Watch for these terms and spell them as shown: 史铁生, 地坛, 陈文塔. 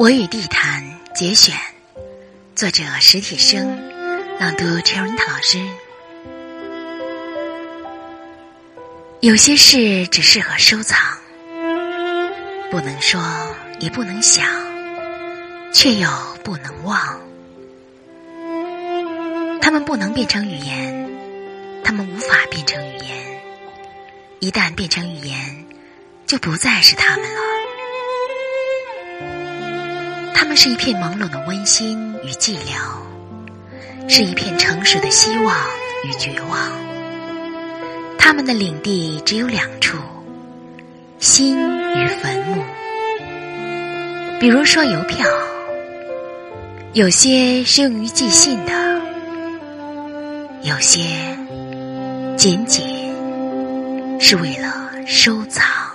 我与地坛节选，作者史铁生，朗读陈文塔老师。有些事只适合收藏，不能说，也不能想，却又不能忘。他们不能变成语言，他们无法变成语言，一旦变成语言，就不再是他们了。它们是一片朦胧的温馨与寂寥，是一片诚实的希望与绝望。它们的领地只有两处，心与坟墓。比如说邮票，有些是用于寄信的，有些仅仅是为了收藏。